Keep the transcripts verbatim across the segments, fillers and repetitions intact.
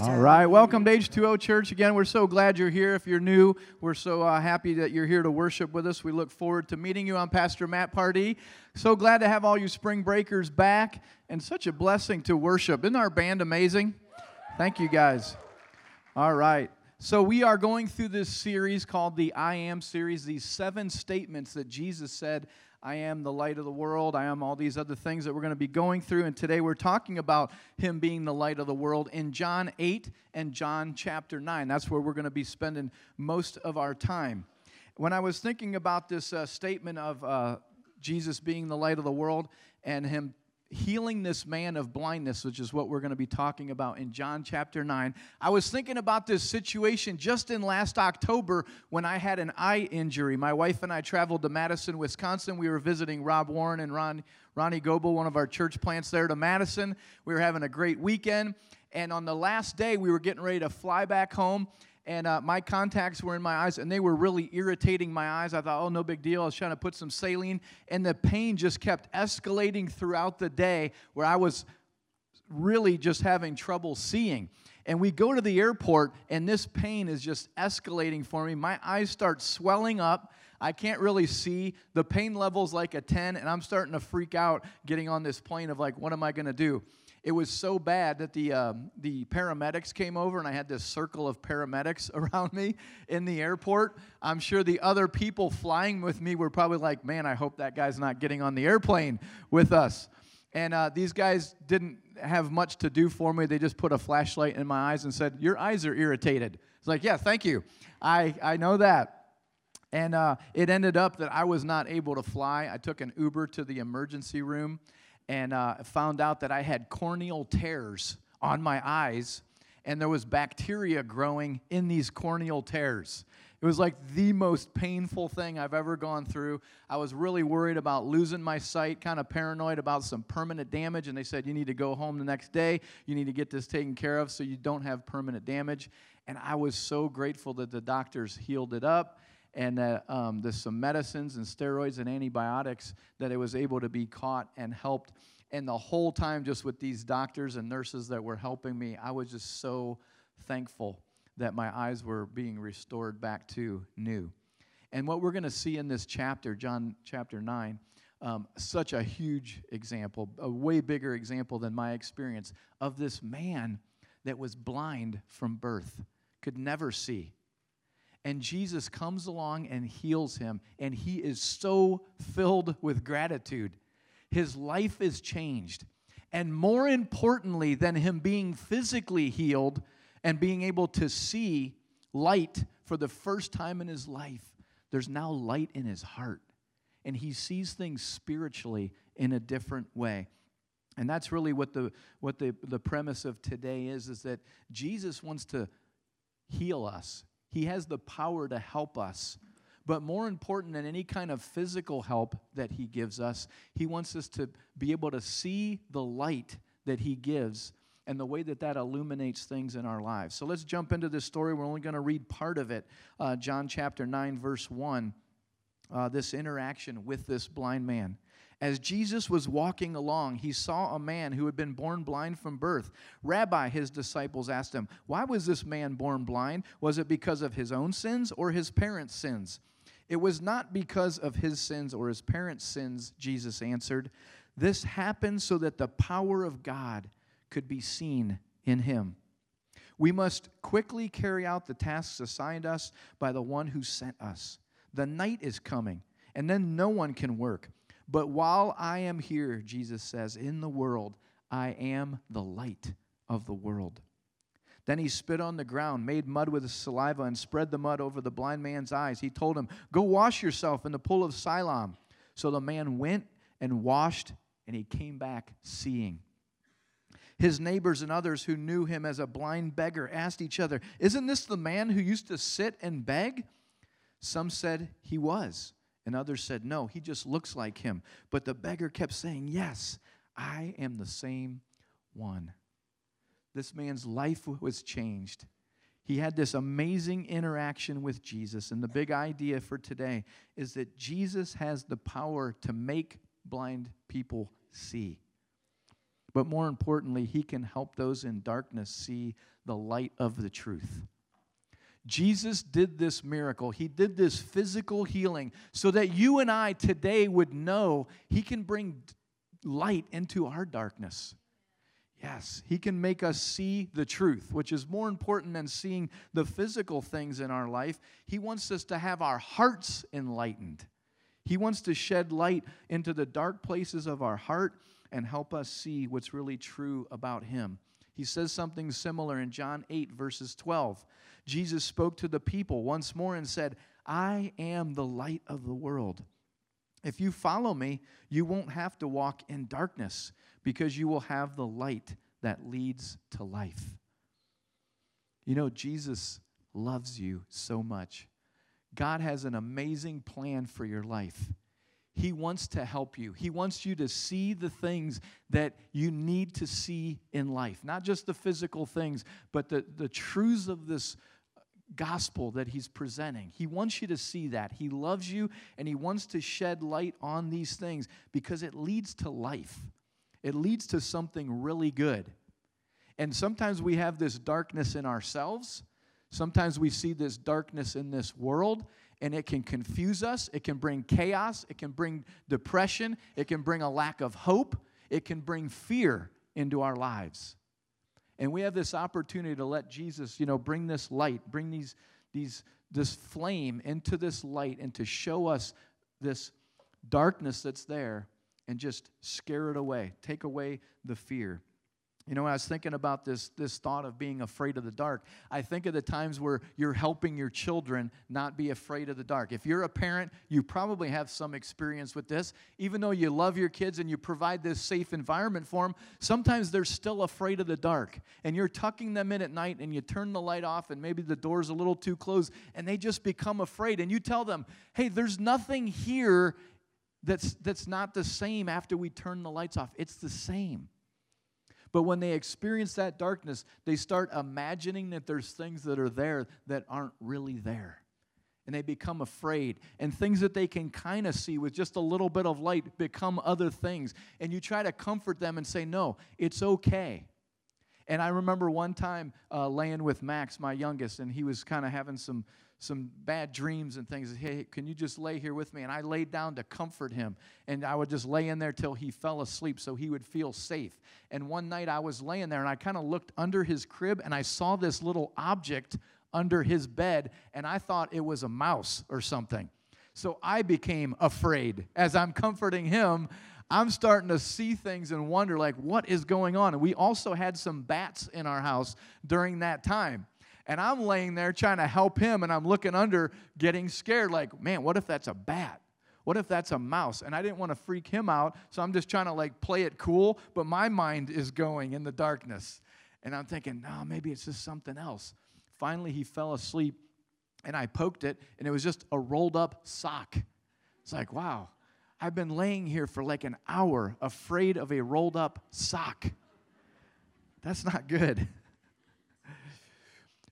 All right, welcome to H two O Church. Again, we're so glad you're here. If you're new, we're so uh, happy that you're here to worship with us. We look forward to meeting you. I'm Pastor Matt Pardee. So glad to have all you spring breakers back, and such a blessing to worship. Isn't our band amazing? Thank you, guys. All right. So we are going through this series called the I Am Series, these seven statements that Jesus said, I am the light of the world, I am all these other things that we're going to be going through, and today we're talking about him being the light of the world in John eight and John chapter nine. That's where we're going to be spending most of our time. When I was thinking about this uh, statement of uh, Jesus being the light of the world and him healing this man of blindness, which is what we're going to be talking about in John chapter nine. I was thinking about this situation just in last October when I had an eye injury. My wife and I traveled to Madison, Wisconsin. We were visiting Rob Warren and Ron, Ronnie Goble, one of our church plants there to Madison. We were having a great weekend, and on the last day, we were getting ready to fly back home, and uh, my contacts were in my eyes, and they were really irritating my eyes. I thought, oh, no big deal. I was trying to put some saline, and the pain just kept escalating throughout the day where I was really just having trouble seeing. And we go to the airport, and this pain is just escalating for me. My eyes start swelling up. I can't really see. The pain level's like a ten, and I'm starting to freak out getting on this plane of like, what am I going to do? It was so bad that the um, the paramedics came over, and I had this circle of paramedics around me in the airport. I'm sure the other people flying with me were probably like, man, I hope that guy's not getting on the airplane with us. And uh, these guys didn't have much to do for me. They just put a flashlight in my eyes and said, your eyes are irritated. It's like, yeah, thank you. I, I know that. And uh, it ended up that I was not able to fly. I took an Uber to the emergency room. And uh, found out that I had corneal tears on my eyes, and there was bacteria growing in these corneal tears. It was like the most painful thing I've ever gone through. I was really worried about losing my sight, kind of paranoid about some permanent damage, and they said, you need to go home the next day. You need to get this taken care of so you don't have permanent damage. And I was so grateful that the doctors healed it up. And uh, um, there's some medicines and steroids and antibiotics that it was able to be caught and helped. And the whole time just with these doctors and nurses that were helping me, I was just so thankful that my eyes were being restored back to new. And what we're going to see in this chapter, John chapter nine, um, such a huge example, a way bigger example than my experience of this man that was blind from birth, could never see. And Jesus comes along and heals him, and he is so filled with gratitude. His life is changed. And more importantly than him being physically healed and being able to see light for the first time in his life, there's now light in his heart. And he sees things spiritually in a different way. And that's really what the what the, the premise of today is, is that Jesus wants to heal us. He has the power to help us. But more important than any kind of physical help that he gives us, he wants us to be able to see the light that he gives and the way that that illuminates things in our lives. So let's jump into this story. We're only going to read part of it. Uh, John chapter nine, verse one, uh, this interaction with this blind man. As Jesus was walking along, he saw a man who had been born blind from birth. Rabbi, his disciples asked him, why was this man born blind? Was it because of his own sins or his parents' sins? It was not because of his sins or his parents' sins, Jesus answered. This happened so that the power of God could be seen in him. We must quickly carry out the tasks assigned us by the one who sent us. The night is coming, and then no one can work. But while I am here, Jesus says, in the world, I am the light of the world. Then he spit on the ground, made mud with his saliva, and spread the mud over the blind man's eyes. He told him, go wash yourself in the pool of Siloam. So the man went and washed, and he came back seeing. His neighbors and others who knew him as a blind beggar asked each other, isn't this the man who used to sit and beg? Some said he was. And others said, no, he just looks like him. But the beggar kept saying, yes, I am the same one. This man's life was changed. He had this amazing interaction with Jesus. And the big idea for today is that Jesus has the power to make blind people see. But more importantly, he can help those in darkness see the light of the truth. Jesus did this miracle. He did this physical healing so that you and I today would know he can bring light into our darkness. Yes, he can make us see the truth, which is more important than seeing the physical things in our life. He wants us to have our hearts enlightened. He wants to shed light into the dark places of our heart and help us see what's really true about him. He says something similar in John eight, verses twelve. Jesus spoke to the people once more and said, "I am the light of the world. If you follow me, you won't have to walk in darkness, because you will have the light that leads to life." You know, Jesus loves you so much. God has an amazing plan for your life. He wants to help you. He wants you to see the things that you need to see in life, not just the physical things, but the, the truths of this gospel that he's presenting. He wants you to see that. He loves you, and he wants to shed light on these things because it leads to life. It leads to something really good. And sometimes we have this darkness in ourselves. Sometimes we see this darkness in this world, and it can confuse us. It can bring chaos. It can bring depression. It can bring a lack of hope. It can bring fear into our lives. And we have this opportunity to let Jesus, you know, bring this light, bring these, these, this flame into this light, and to show us this darkness that's there, and just scare it away. Take away the fear. You know, when I was thinking about this, this thought of being afraid of the dark, I think of the times where you're helping your children not be afraid of the dark. If you're a parent, you probably have some experience with this. Even though you love your kids and you provide this safe environment for them, sometimes they're still afraid of the dark. And you're tucking them in at night, and you turn the light off, and maybe the door's a little too closed, and they just become afraid. And you tell them, hey, there's nothing here That's, that's not the same after we turn the lights off. It's the same. But when they experience that darkness, they start imagining that there's things that are there that aren't really there. And they become afraid. And things that they can kind of see with just a little bit of light become other things. And you try to comfort them and say, no, it's okay. And I remember one time uh, laying with Max, my youngest, and he was kind of having some some bad dreams and things. Hey, can you just lay here with me? And I laid down to comfort him, and I would just lay in there till he fell asleep so he would feel safe. And one night I was laying there, and I kind of looked under his crib, and I saw this little object under his bed, and I thought it was a mouse or something. So I became afraid. As I'm comforting him, I'm starting to see things and wonder, like, what is going on? And we also had some bats in our house during that time. And I'm laying there trying to help him, and I'm looking under, getting scared, like, man, what if that's a bat? What if that's a mouse? And I didn't want to freak him out, so I'm just trying to, like, play it cool, but my mind is going in the darkness. And I'm thinking, no, maybe it's just something else. Finally, he fell asleep, and I poked it, and it was just a rolled-up sock. It's like, wow, I've been laying here for like an hour afraid of a rolled-up sock. That's not good.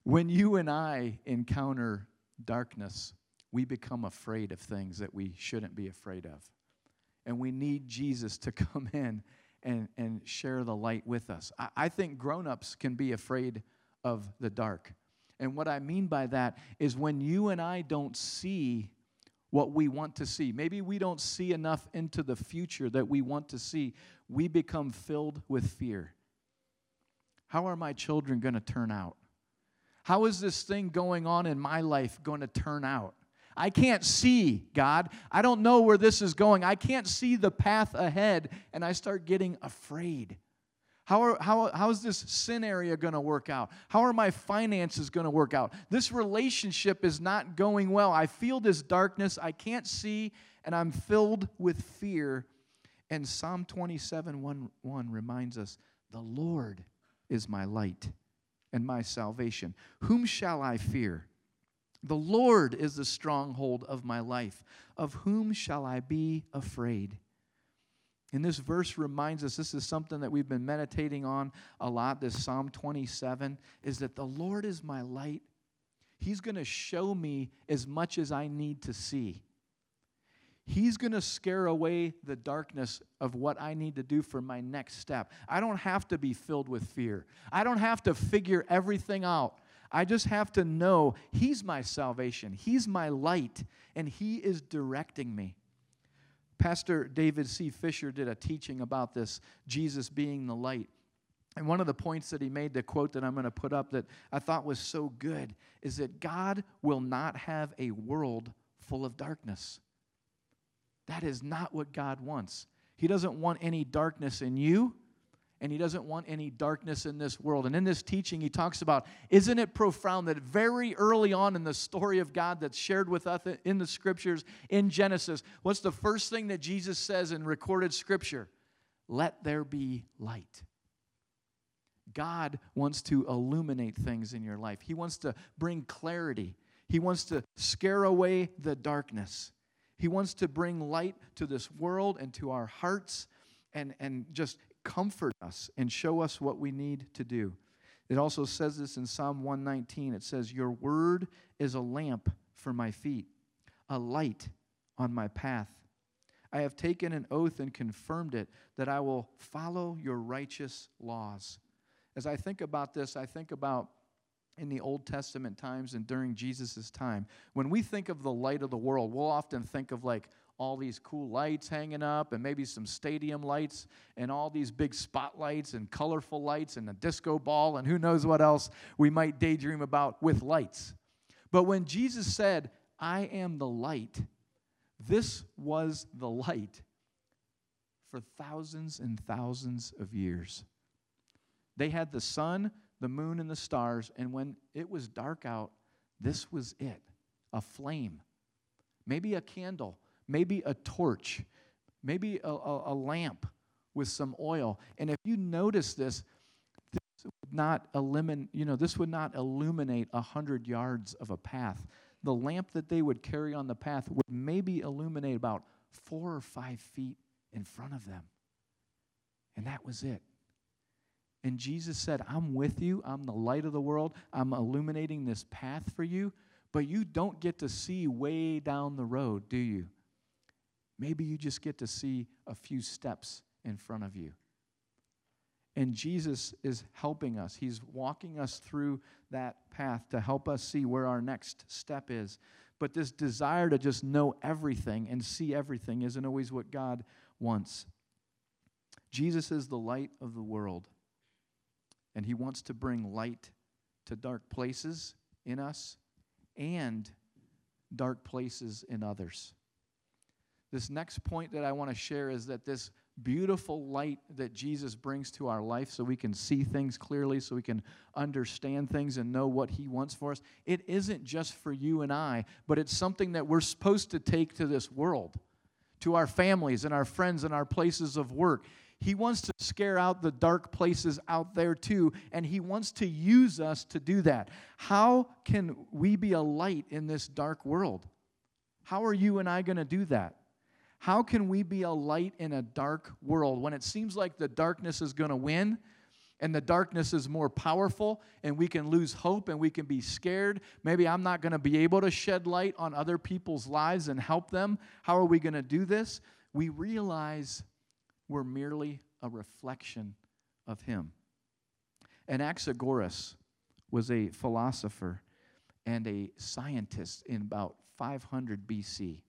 When you and I encounter darkness, we become afraid of things that we shouldn't be afraid of. And we need Jesus to come in and, and share the light with us. I, I think grown-ups can be afraid of the dark. And what I mean by that is when you and I don't see what we want to see. Maybe we don't see enough into the future that we want to see. We become filled with fear. How are my children going to turn out? How is this thing going on in my life going to turn out? I can't see, God. I don't know where this is going. I can't see the path ahead, and I start getting afraid. How are, how, how is this sin area going to work out? How are my finances going to work out? This relationship is not going well. I feel this darkness. I can't see, and I'm filled with fear. And Psalm twenty-seven, one, one reminds us, the Lord is my light and my salvation. Whom shall I fear? The Lord is the stronghold of my life. Of whom shall I be afraid? And this verse reminds us, this is something that we've been meditating on a lot, this Psalm twenty-seven, is that the Lord is my light. He's going to show me as much as I need to see. He's going to scare away the darkness of what I need to do for my next step. I don't have to be filled with fear. I don't have to figure everything out. I just have to know He's my salvation. He's my light, and He is directing me. Pastor David C. Fisher did a teaching about this, Jesus being the light. And one of the points that he made, the quote that I'm going to put up that I thought was so good, is that God will not have a world full of darkness. That is not what God wants. He doesn't want any darkness in you, and He doesn't want any darkness in this world. And in this teaching, he talks about, isn't it profound that very early on in the story of God that's shared with us in the Scriptures, in Genesis, what's the first thing that Jesus says in recorded Scripture? Let there be light. God wants to illuminate things in your life. He wants to bring clarity. He wants to scare away the darkness. He wants to bring light to this world and to our hearts and, and just comfort us and show us what we need to do. It also says this in Psalm one nineteen. It says, your word is a lamp for my feet, a light on my path. I have taken an oath and confirmed it that I will follow your righteous laws. As I think about this, I think about in the Old Testament times and during Jesus' time. When we think of the light of the world, we'll often think of like all these cool lights hanging up and maybe some stadium lights and all these big spotlights and colorful lights and a disco ball and who knows what else we might daydream about with lights. But when Jesus said, I am the light, this was the light for thousands and thousands of years. They had the sun, the moon, and the stars, and when it was dark out, this was it, a flame, maybe a candle, maybe a torch, maybe a, a, a lamp with some oil. And if you notice this, this would not eliminate, you know, this would not illuminate a hundred yards of a path. The lamp that they would carry on the path would maybe illuminate about four or five feet in front of them. And that was it. And Jesus said, I'm with you. I'm the light of the world. I'm illuminating this path for you. But you don't get to see way down the road, do you? Maybe you just get to see a few steps in front of you. And Jesus is helping us. He's walking us through that path to help us see where our next step is. But this desire to just know everything and see everything isn't always what God wants. Jesus is the light of the world. And He wants to bring light to dark places in us and dark places in others. This next point that I want to share is that this beautiful light that Jesus brings to our life so we can see things clearly, so we can understand things and know what He wants for us, it isn't just for you and I, but it's something that we're supposed to take to this world, to our families and our friends and our places of work. He wants to scare out the dark places out there too, and He wants to use us to do that. How can we be a light in this dark world? How are you and I going to do that? How can we be a light in a dark world when it seems like the darkness is going to win and the darkness is more powerful and we can lose hope and we can be scared? Maybe I'm not going to be able to shed light on other people's lives and help them. How are we going to do this? We realize we're merely a reflection of Him. Anaxagoras was a philosopher and a scientist in about five hundred B C.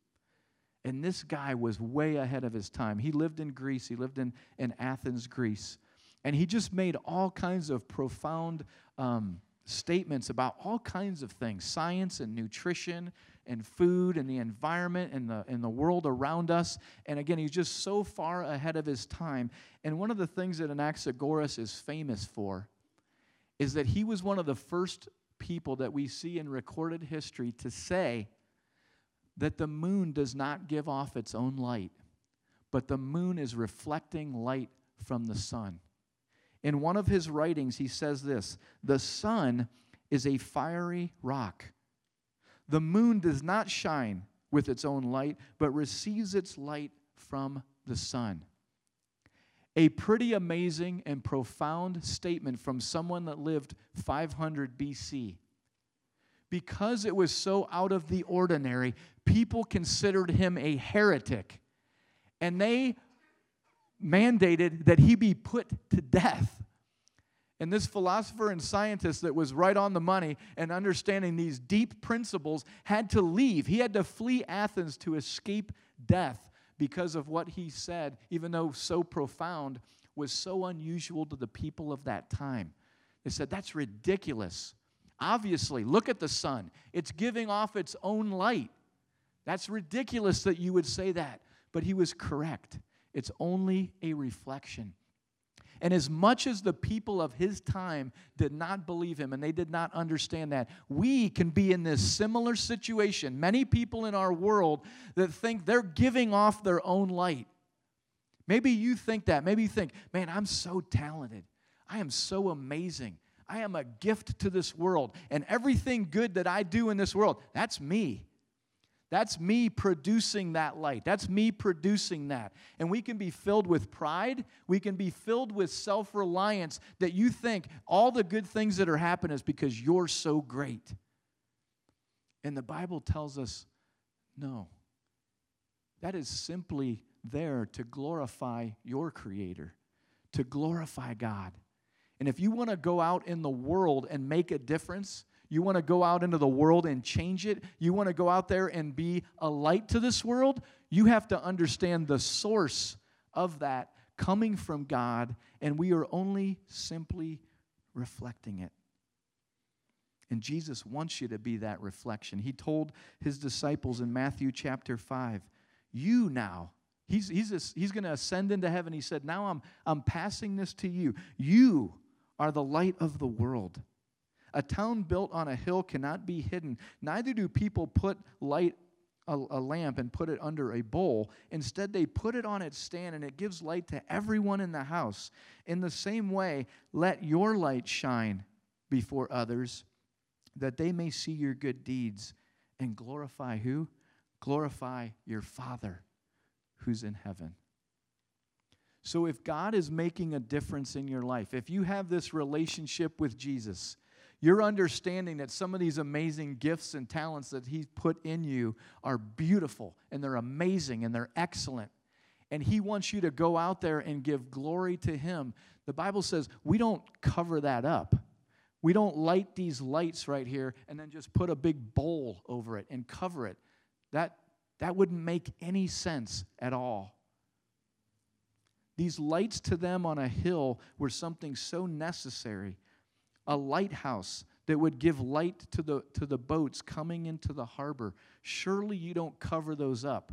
And this guy was way ahead of his time. He lived in Greece. He lived in, in Athens, Greece. And he just made all kinds of profound um, statements about all kinds of things, science and nutrition and food and the environment and the and the world around us. And again, he's just so far ahead of his time. And one of the things that Anaxagoras is famous for is that he was one of the first people that we see in recorded history to say that the moon does not give off its own light, but the moon is reflecting light from the sun. In one of his writings, he says this, the sun is a fiery rock. The moon does not shine with its own light, but receives its light from the sun. A pretty amazing and profound statement from someone that lived five hundred B C. because it was so out of the ordinary, people considered him a heretic, and they mandated that he be put to death. And this philosopher and scientist that was right on the money and understanding these deep principles had to leave. He had to flee Athens to escape death because of what he said, even though so profound, was so unusual to the people of that time. They said, that's ridiculous. Obviously, look at the sun. It's giving off its own light. That's ridiculous that you would say that. But he was correct. It's only a reflection. And as much as the people of his time did not believe him and they did not understand that, we can be in this similar situation. Many people in our world that think they're giving off their own light. Maybe you think that. Maybe you think, man, I'm so talented. I am so amazing. I am a gift to this world. And everything good that I do in this world, that's me. That's me producing that light. That's me producing that. And we can be filled with pride. We can be filled with self-reliance that you think all the good things that are happening is because you're so great. And the Bible tells us, no. That is simply there to glorify your Creator, to glorify God. And if you want to go out in the world and make a difference, you want to go out into the world and change it, you want to go out there and be a light to this world, you have to understand the source of that coming from God, and we are only simply reflecting it. And Jesus wants you to be that reflection. He told his disciples in Matthew chapter five, you now, he's, he's, he's going to ascend into heaven. He said, now I'm, I'm passing this to you. You are the light of the world. A town built on a hill cannot be hidden. Neither do people put light a, a lamp and put it under a bowl. Instead, they put it on its stand, and it gives light to everyone in the house. In the same way, let your light shine before others, that they may see your good deeds and glorify who? Glorify your Father who's in heaven. So if God is making a difference in your life, if you have this relationship with Jesus, you're understanding that some of these amazing gifts and talents that he's put in you are beautiful, and they're amazing, and they're excellent. And he wants you to go out there and give glory to him. The Bible says we don't cover that up. We don't light these lights right here and then just put a big bowl over it and cover it. That, that wouldn't make any sense at all. These lights to them on a hill were something so necessary. A lighthouse that would give light to the to the boats coming into the harbor. Surely you don't cover those up.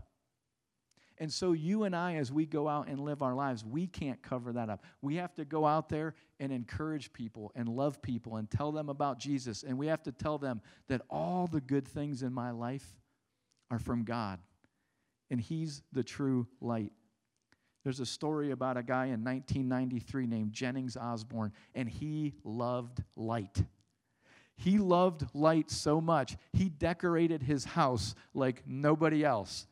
And so you and I, as we go out and live our lives, we can't cover that up. We have to go out there and encourage people and love people and tell them about Jesus. And we have to tell them that all the good things in my life are from God. And he's the true light. There's a story about a guy in nineteen ninety-three named Jennings Osborne, and he loved light. He loved light so much, he decorated his house like nobody else.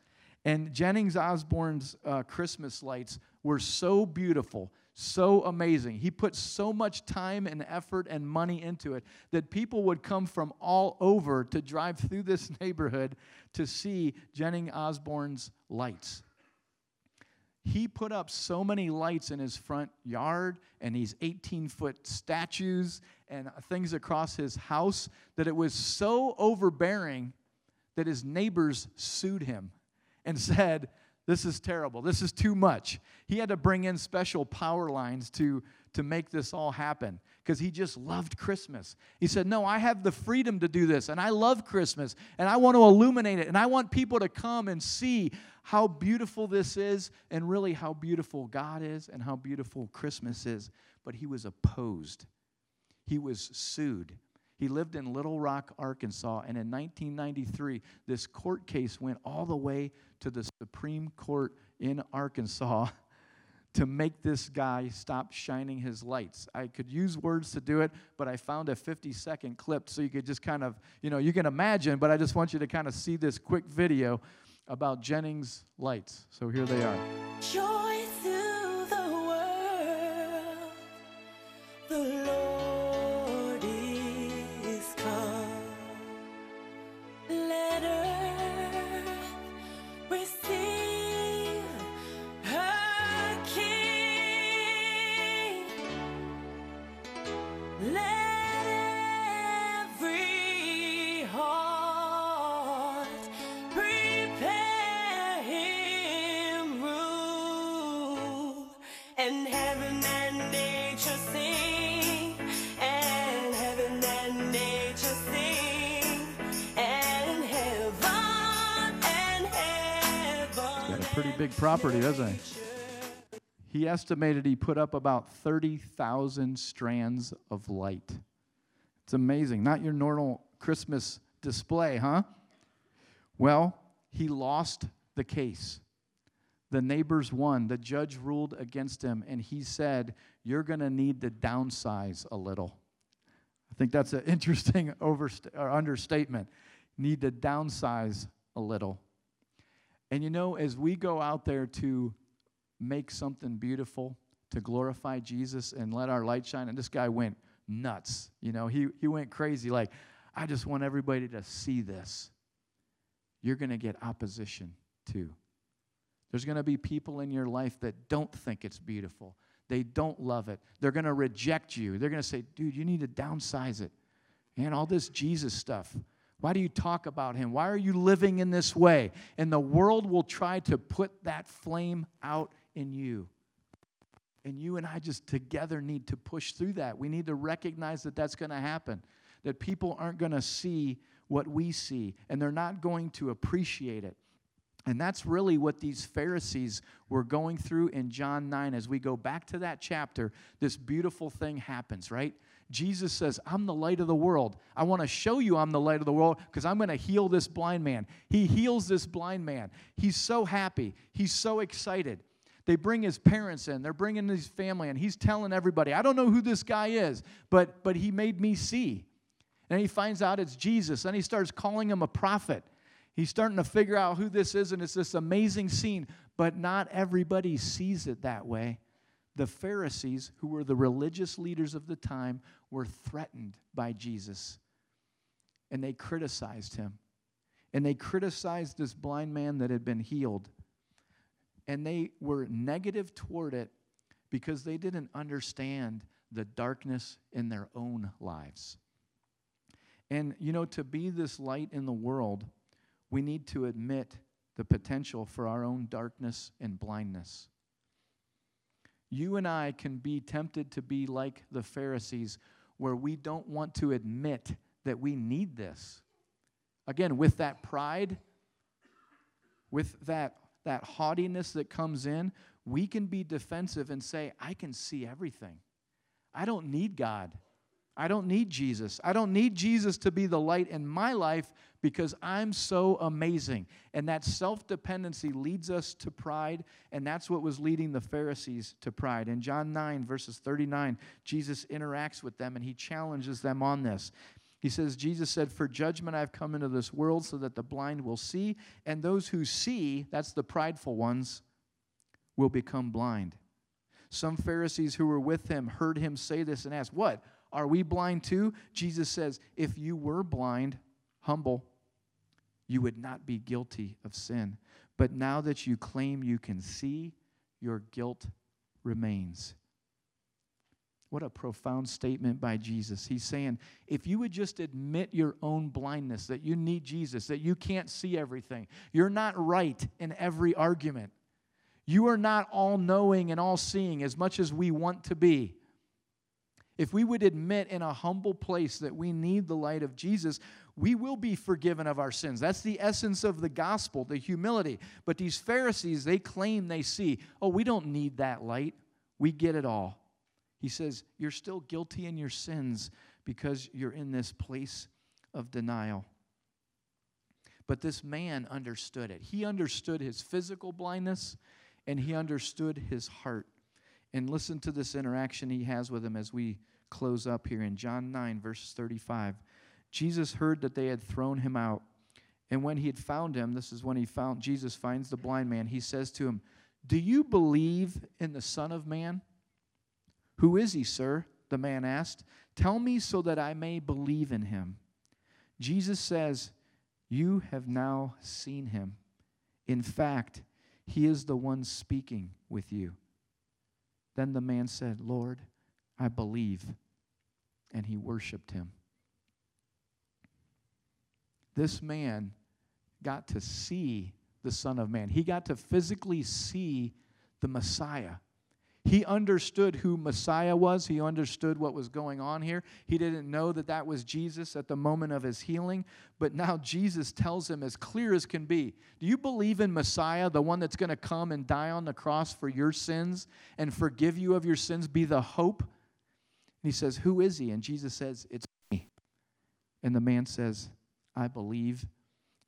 And Jennings Osborne's uh, Christmas lights were so beautiful, so amazing. He put so much time and effort and money into it that people would come from all over to drive through this neighborhood to see Jennings Osborne's lights. He put up so many lights in his front yard and these eighteen-foot statues and things across his house that it was so overbearing that his neighbors sued him and said, this is terrible. This is too much. He had to bring in special power lines to, to make this all happen because he just loved Christmas. He said, no, I have the freedom to do this, and I love Christmas, and I want to illuminate it, and I want people to come and see how beautiful this is and really how beautiful God is and how beautiful Christmas is. But he was opposed. He was sued. He lived in Little Rock, Arkansas, and in nineteen ninety-three, this court case went all the way to the Supreme Court in Arkansas to make this guy stop shining his lights. I could use words to do it, but I found a fifty-second clip so you could just kind of, you know, you can imagine, but I just want you to kind of see this quick video about Jennings' lights. So here they are. Joy through the world, the Lord is come. pretty big property, doesn't he? He estimated he put up about thirty thousand strands of light. It's amazing. Not your normal Christmas display, huh? Well, he lost the case. The neighbors won. The judge ruled against him, and he said, you're going to need to downsize a little. I think that's an interesting overst- or understatement. Need to downsize a little. And you know, as we go out there to make something beautiful, to glorify Jesus and let our light shine, and this guy went nuts. You know, he, he went crazy, like, I just want everybody to see this. You're going to get opposition, too. There's going to be people in your life that don't think it's beautiful. They don't love it. They're going to reject you. They're going to say, dude, you need to downsize it. Man, all this Jesus stuff. Why do you talk about him? Why are you living in this way? And the world will try to put that flame out in you. And you and I just together need to push through that. We need to recognize that that's going to happen, that people aren't going to see what we see, and they're not going to appreciate it. And that's really what these Pharisees were going through in John nine. As we go back to that chapter, this beautiful thing happens, right? Jesus says, I'm the light of the world. I want to show you I'm the light of the world because I'm going to heal this blind man. He heals this blind man. He's so happy. He's so excited. They bring his parents in. They're bringing his family in. He's telling everybody, I don't know who this guy is, but, but he made me see. And he finds out it's Jesus. And he starts calling him a prophet. He's starting to figure out who this is, and it's this amazing scene, but not everybody sees it that way. The Pharisees, who were the religious leaders of the time, were threatened by Jesus, and they criticized him, and they criticized this blind man that had been healed, and they were negative toward it because they didn't understand the darkness in their own lives. And, you know, to be this light in the world, we need to admit the potential for our own darkness and blindness. You and I can be tempted to be like the Pharisees, where we don't want to admit that we need this. Again, with that pride, with that, that haughtiness that comes in, we can be defensive and say, I can see everything. I don't need God. I don't need Jesus. I don't need Jesus to be the light in my life because I'm so amazing. And that self-dependency leads us to pride, and that's what was leading the Pharisees to pride. In John nine, verses thirty-nine, Jesus interacts with them, and he challenges them on this. He says, Jesus said, for judgment I've come into this world so that the blind will see, and those who see, that's the prideful ones, will become blind. Some Pharisees who were with him heard him say this and asked, what? Are we blind too? Jesus says, if you were blind, humble, you would not be guilty of sin. But now that you claim you can see, your guilt remains. What a profound statement by Jesus. He's saying, if you would just admit your own blindness, that you need Jesus, that you can't see everything, you're not right in every argument. You are not all-knowing and all-seeing as much as we want to be. If we would admit in a humble place that we need the light of Jesus, we will be forgiven of our sins. That's the essence of the gospel, the humility. But these Pharisees, they claim they see, oh, we don't need that light. We get it all. He says, you're still guilty in your sins because you're in this place of denial. But this man understood it. He understood his physical blindness, and he understood his heart. And listen to this interaction he has with him as we close up here in John nine, verse thirty-five. Jesus heard that they had thrown him out. And when he had found him, this is when he found Jesus finds the blind man. He says to him, do you believe in the Son of Man? Who is he, sir? The man asked. Tell me so that I may believe in him. Jesus says, you have now seen him. In fact, he is the one speaking with you. Then the man said, Lord, I believe. And he worshiped him. This man got to see the Son of Man. He got to physically see the Messiah. He understood who Messiah was. He understood what was going on here. He didn't know that that was Jesus at the moment of his healing, but now Jesus tells him as clear as can be, do you believe in Messiah, the one that's going to come and die on the cross for your sins and forgive you of your sins, be the hope? And he says, who is he? And Jesus says, it's me. And the man says, I believe,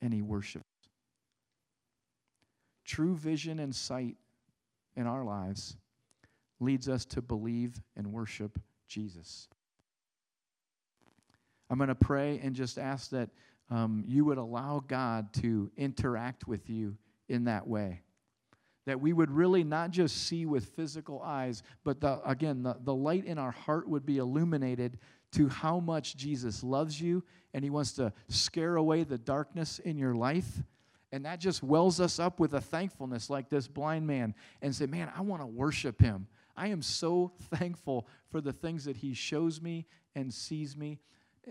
and he worships. True vision and sight in our lives leads us to believe and worship Jesus. I'm going to pray and just ask that um, you would allow God to interact with you in that way, that we would really not just see with physical eyes, but the, again, the, the light in our heart would be illuminated to how much Jesus loves you, and he wants to scare away the darkness in your life. And that just wells us up with a thankfulness like this blind man and say, man, I want to worship him. I am so thankful for the things that he shows me and sees me,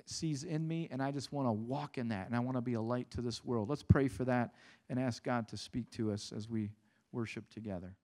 sees in me, and I just want to walk in that, and I want to be a light to this world. Let's pray for that and ask God to speak to us as we worship together.